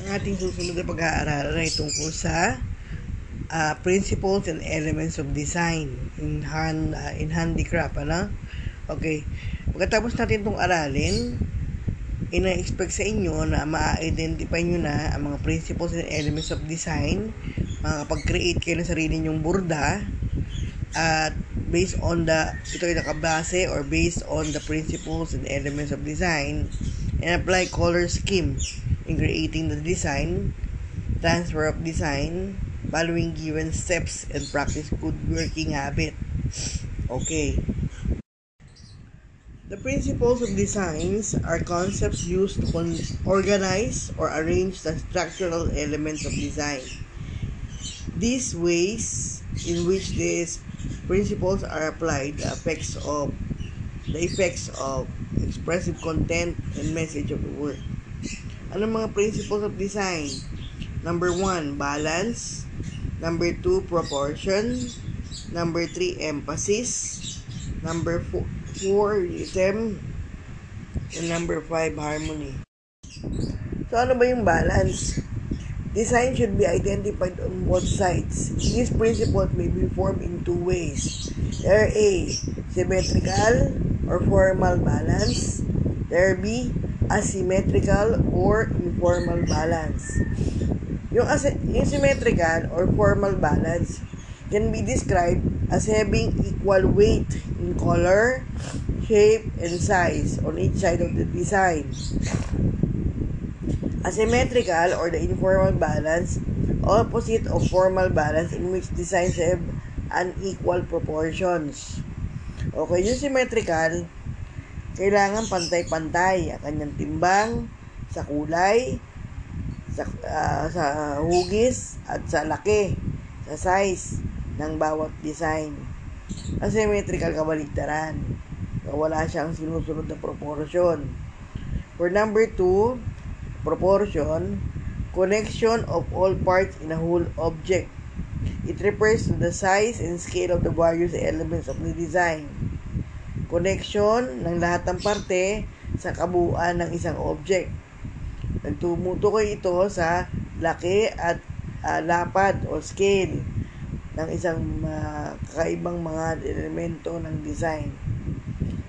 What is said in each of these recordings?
Ang ating susunod na pag-aaralan ay tungkol sa principles and elements of design in handicraft. Ano? Okay. Pagkatapos natin itong aralin, ina-expect sa inyo na ma-identify nyo na ang mga principles and elements of design, makakapag-create kayo ng sarili nyong burda, at based on the, ito ay nakabase or based on the principles and elements of design, and apply color scheme in creating the design, transfer of design, following given steps, and practice good working habit. Okay. The principles of designs are concepts used to organize or arrange the structural elements of design. These ways in which these principles are applied, the effects of expressive content and message of the work. Ano mga principles of design? Number 1, balance. Number 2, proportion. Number 3, emphasis. Number 4, rhythm, and number 5, harmony. So, ano ba yung balance? Design should be identified on both sides. These principles may be formed in two ways. There A, symmetrical or formal balance. There B, asymmetrical or informal balance. Yung symmetrical or formal balance can be described as having equal weight in color, shape, and size on each side of the design. Asymmetrical or the informal balance, opposite of formal balance in which designs have unequal proportions. Okay, yung symmetrical, kailangan pantay-pantay ang kanyang timbang sa kulay, sa hugis, at sa laki, sa size ng bawat design. Asymmetrical kabaligtaran. Wala siyang sinusunod na proportion. For number 2, proportion, connection of all parts in a whole object. It refers to the size and scale of the various elements of the design. Connection ng lahat ng parte sa kabuuan ng isang object. Tumutukoy ito sa laki at lapad o scale ng isang kakaibang mga elemento ng design.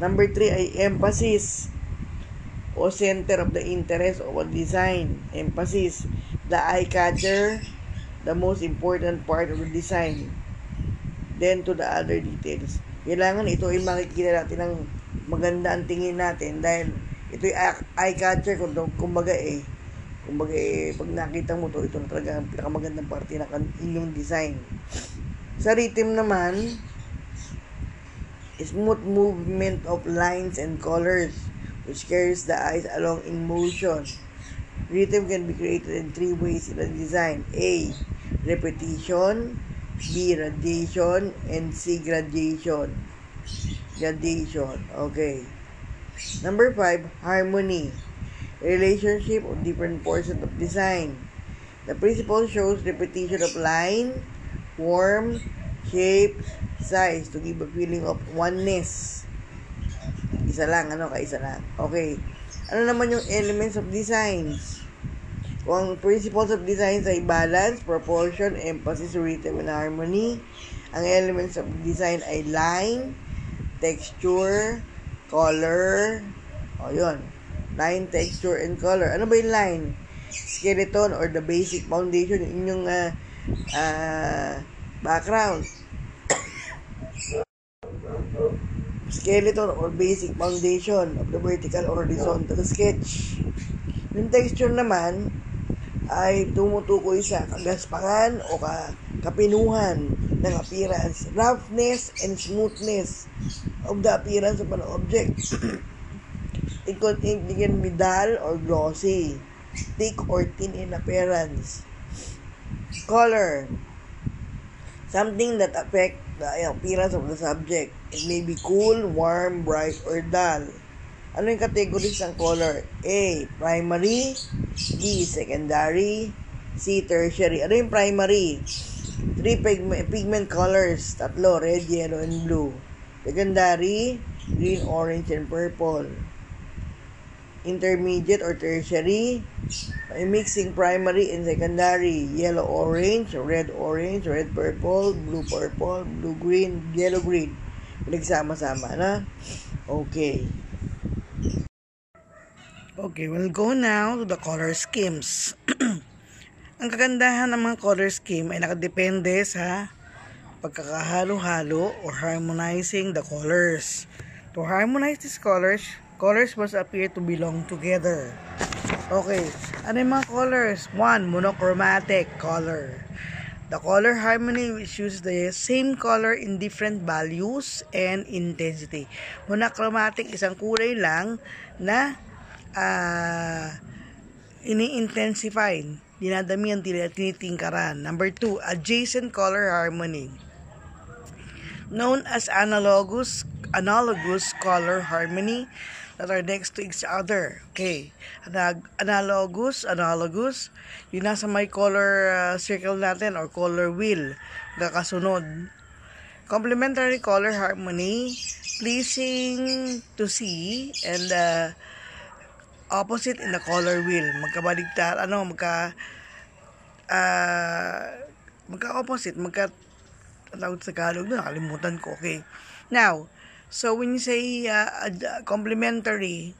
Number 3 ay emphasis o center of the interest of a design. Emphasis, the eye-catcher, the most important part of the design. Then to the other details. Kailangan ito ay makikita natin ng maganda ang tingin natin dahil ito ay eye-catcher kumbaga, pag nakita mo to, ito na talaga ang pinakamagandang parte na inyong design. Sa rhythm naman, smooth movement of lines and colors which carries the eyes along in motion. Rhythm can be created in three ways in a design. A, repetition. B, radiation. And C, gradation. Gradation. Okay. Number 5, harmony. Relationship of different portions of design. The principle shows repetition of line, form, shape, size to give a feeling of oneness. Isa lang, kaisa lang. Okay. Ano naman yung elements of designs? Kung ang principles of designs ay balance, proportion, emphasis, rhythm, and harmony, ang elements of design ay line, texture, color, line, texture, and color. Ano ba yung line? Skeleton or the basic foundation, yung background. Skeleton or basic foundation of the vertical or horizontal sketch. Yung texture naman ay tumutukoy sa kagaspangan o kapinuhan ng appearance, roughness and smoothness of the appearance of an object. It can be dull or glossy, thick or thin in appearance. Color, something that affects the appearance of the subject. It may be cool, warm, bright, or dull. Ano yung categories ng color? A, primary. B, secondary. C, tertiary. Ano yung primary? 3 pigment colors. 3, red, yellow, and blue. Secondary, green, orange, and purple. intermediate or tertiary, mixing primary and secondary, yellow-orange, red-orange, red-purple, blue-purple, blue-green, yellow-green. Pinagsama-sama na. Okay. Okay, we'll go now to the color schemes. Ang kagandahan ng mga color scheme ay nakadepende sa pagkakahalo-halo or harmonizing the colors. To harmonize these colors must appear to belong together. Okay, ano yung mga colors? 1. Monochromatic color. The color harmony which uses the same color in different values and intensity. Monochromatic, isang kulay lang na ini-intensify, dinadamihan, tinitingkaran. Number 2, adjacent color harmony. Known as analogous color harmony, that are next to each other. Okay. Analogous. Yung nasa may color circle natin or color wheel. Nagkasunod. Complementary color harmony. Pleasing to see. And opposite in the color wheel. Magkabaligtad. Magka-opposite. Tawag sa Tagalog na. Nakalimutan ko. Okay. Now, so when you say complementary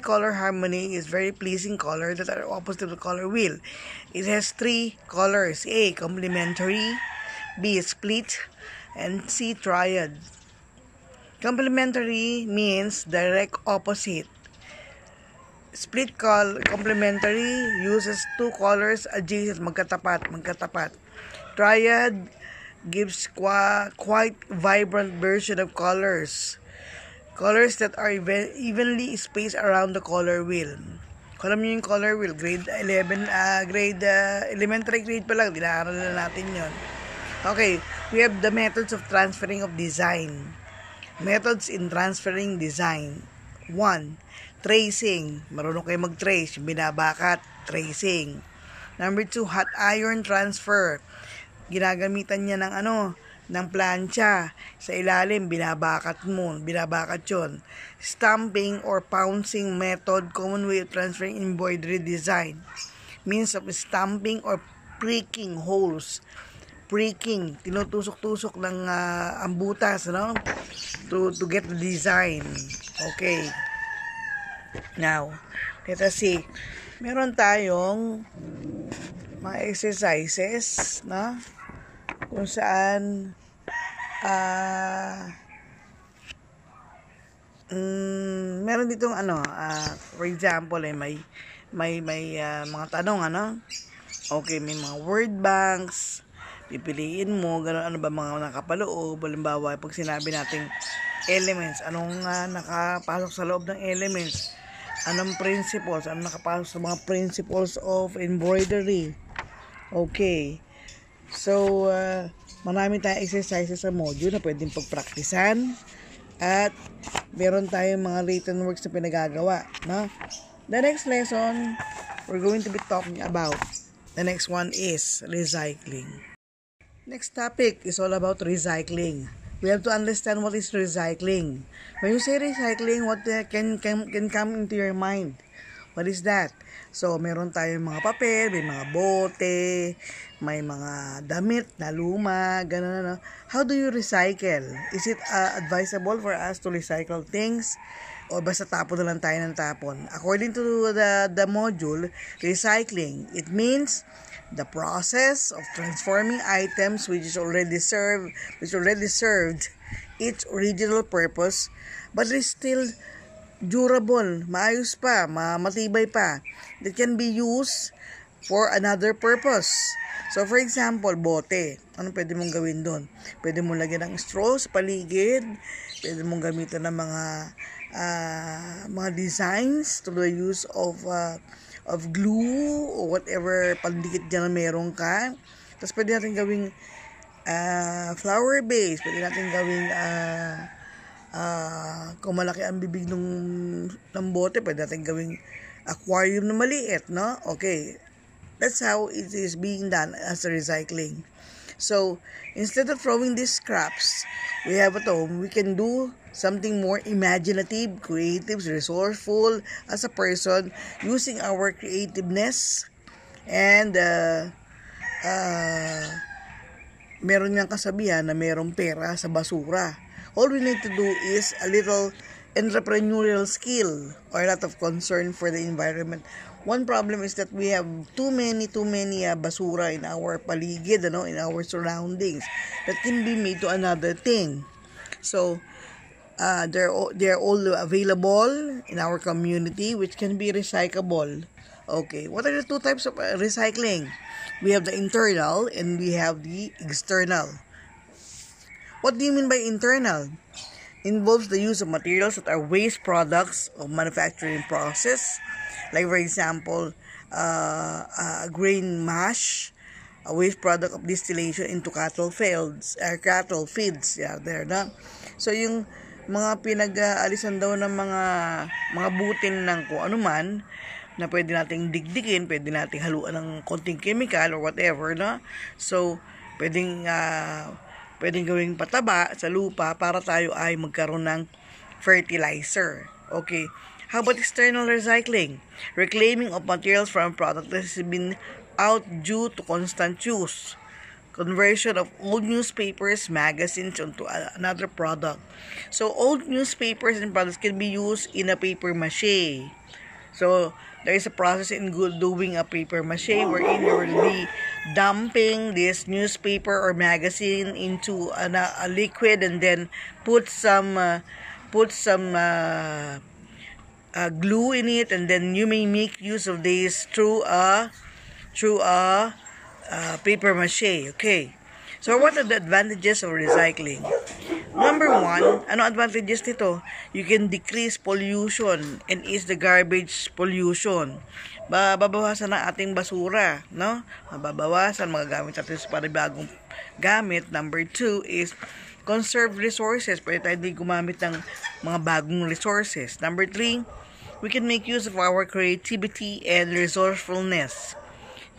color harmony is very pleasing color that are opposite to the color wheel. It has 3 colors: A, complementary; B, split; and C, triad. Complementary means direct opposite. Split complementary uses 2 colors adjacent, magkatapat. Triad gives quite vibrant version of colors that are evenly spaced around the color wheel. Alam nyo yung color wheel, grade 11, elementary grade pa lang, dinaaral na natin yun. Okay, we have the methods of transferring of design. Methods in transferring design. 1, tracing. Marunong kayo mag-trace, binabakat, tracing. Number 2, hot iron transfer. Ginagamitan niya ng ng plancha. Sa ilalim, binabakat yun. Stamping or pouncing method, common way of transferring embroidery design. Means of stamping or pricking holes. Pricking, tinutusok-tusok ng ang butas, to get the design. Okay. Now, let us see. Meron tayong mga exercises na kung saan meron ditong for example may mga tanong okay, may mga word banks, pipiliin mo gano'n, ano ba mga nakapaloob. Halimbawa, pag sinabi nating elements, anong nakapasok sa loob ng elements, anong principles, anong nakapasok sa mga principles of embroidery. Okay, so marami tayong exercises sa module na pwedeng pagpraktisan at meron tayong mga written works na pinagagawa. The next lesson, we're going to be talking about, the next one is recycling. Next topic is all about recycling. We have to understand what is recycling. When you say recycling, what can come into your mind? What is that? So, meron tayong mga papel, may mga bote, may mga damit na luma, gano'n. How do you recycle? Is it advisable for us to recycle things? O basta tapon na lang tayo ng tapon? According to the module, recycling, it means the process of transforming items which already served its original purpose, but is still durable, maayos pa, matibay pa, that can be used for another purpose. So, for example, bote. Ano pwede mong gawin doon? Pwede mong lagyan ng straw sa paligid, pwede mong gamitan ng mga designs to the use of glue or whatever pandikit dyan na meron ka. Tapos, pwede natin gawing flower base, pwede natin gawing kung malaki ang bibig ng bote, pwede natin gawing aquarium na maliit, Okay. That's how it is being done as a recycling. So, instead of throwing these scraps, we have at home, we can do something more imaginative, creative, resourceful as a person using our creativeness and meron niyang kasabihan na merong pera sa basura. All we need to do is a little entrepreneurial skill or a lot of concern for the environment. One problem is that we have too many basura in our paligid, in our surroundings that can be made to another thing. So they're all available in our community, which can be recyclable. Okay, what are the two types of recycling? We have the internal and we have the external. What do you mean by internal? Involves the use of materials that are waste products of manufacturing process. Like for example, grain mash, a waste product of distillation into cattle feeds. Yeah, there na. So yung mga pinag-aalisan daw ng mga butin ng kung ano man na pwede nating digdigin, pwede nating haluan ng konting chemical or whatever na. So pwedeng gawing pataba sa lupa para tayo ay magkaroon ng fertilizer. Okay. How about external recycling? Reclaiming of materials from product that has been out due to constant use. Conversion of old newspapers, magazines onto another product. So, old newspapers and products can be used in a paper mache. So, there is a process in doing a paper mache wherein you will be dumping this newspaper or magazine into a liquid and then put some glue in it, and then you may make use of this through a paper mache. Okay, so what are the advantages of recycling? Number one, ano advantages nito? You can decrease pollution and ease the garbage pollution. Babawasan ang ating basura, no? Mababawasan mga gamit natin sa panibagong gamit. Number two is conserve resources. Pwede tayo din gumamit ng mga bagong resources. Number three, we can make use of our creativity and resourcefulness.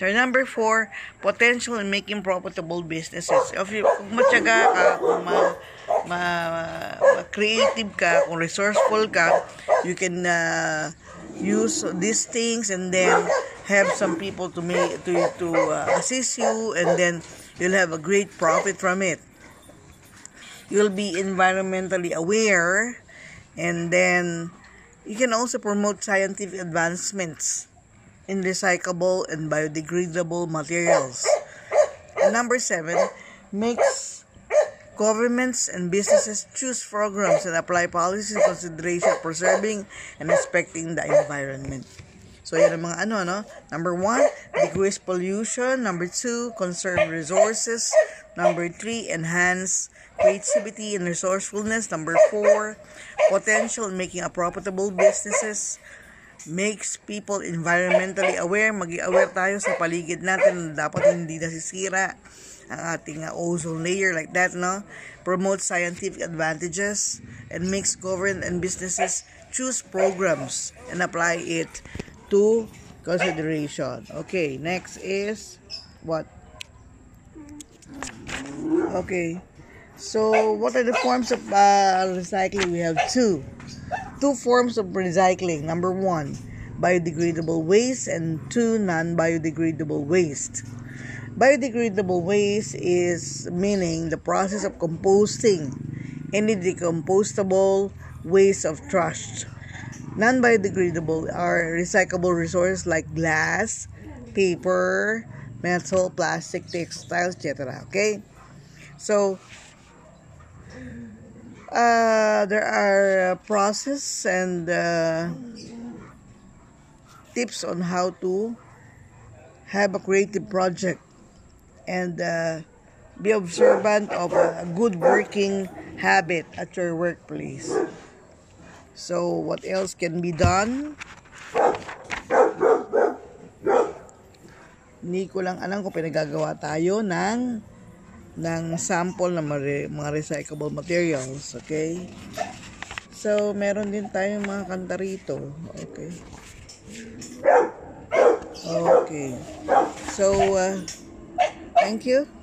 So number four, potential in making profitable businesses. Kung matyaga ka, kung creative ka, kung resourceful ka, you can use these things and then have some people to assist you, and then you'll have a great profit from it. You'll be environmentally aware, and then you can also promote scientific advancements in recyclable and biodegradable materials. And number seven, makes governments and businesses choose programs and apply policies in consideration of preserving and respecting the environment. So, yan ang mga Number one, decrease pollution. Number two, conserve resources. Number three, enhance creativity and resourcefulness. Number four, potential in making a profitable businesses. Makes people environmentally aware. Maging aware tayo sa paligid natin. Dapat hindi nasisira ang ating ozone layer like that, no? Promote scientific advantages and makes government and businesses choose programs and apply it to consideration. Okay, next is what? Okay, so what are the forms of recycling? We have two forms of recycling. Number one, biodegradable waste, and two, non-biodegradable waste. Biodegradable waste is meaning the process of composting any decomposable waste of trash. Non-biodegradable are recyclable resources like glass, paper, metal, plastic, textiles, etc. Okay? So, there are process and tips on how to have a creative project and be observant of a good working habit at your workplace. So, what else can be done? Hindi ko lang alam kung pinagagawa tayo ng sample ng mga recyclable materials, okay? So, meron din tayong mga kanta rito, okay? Okay. So, thank you.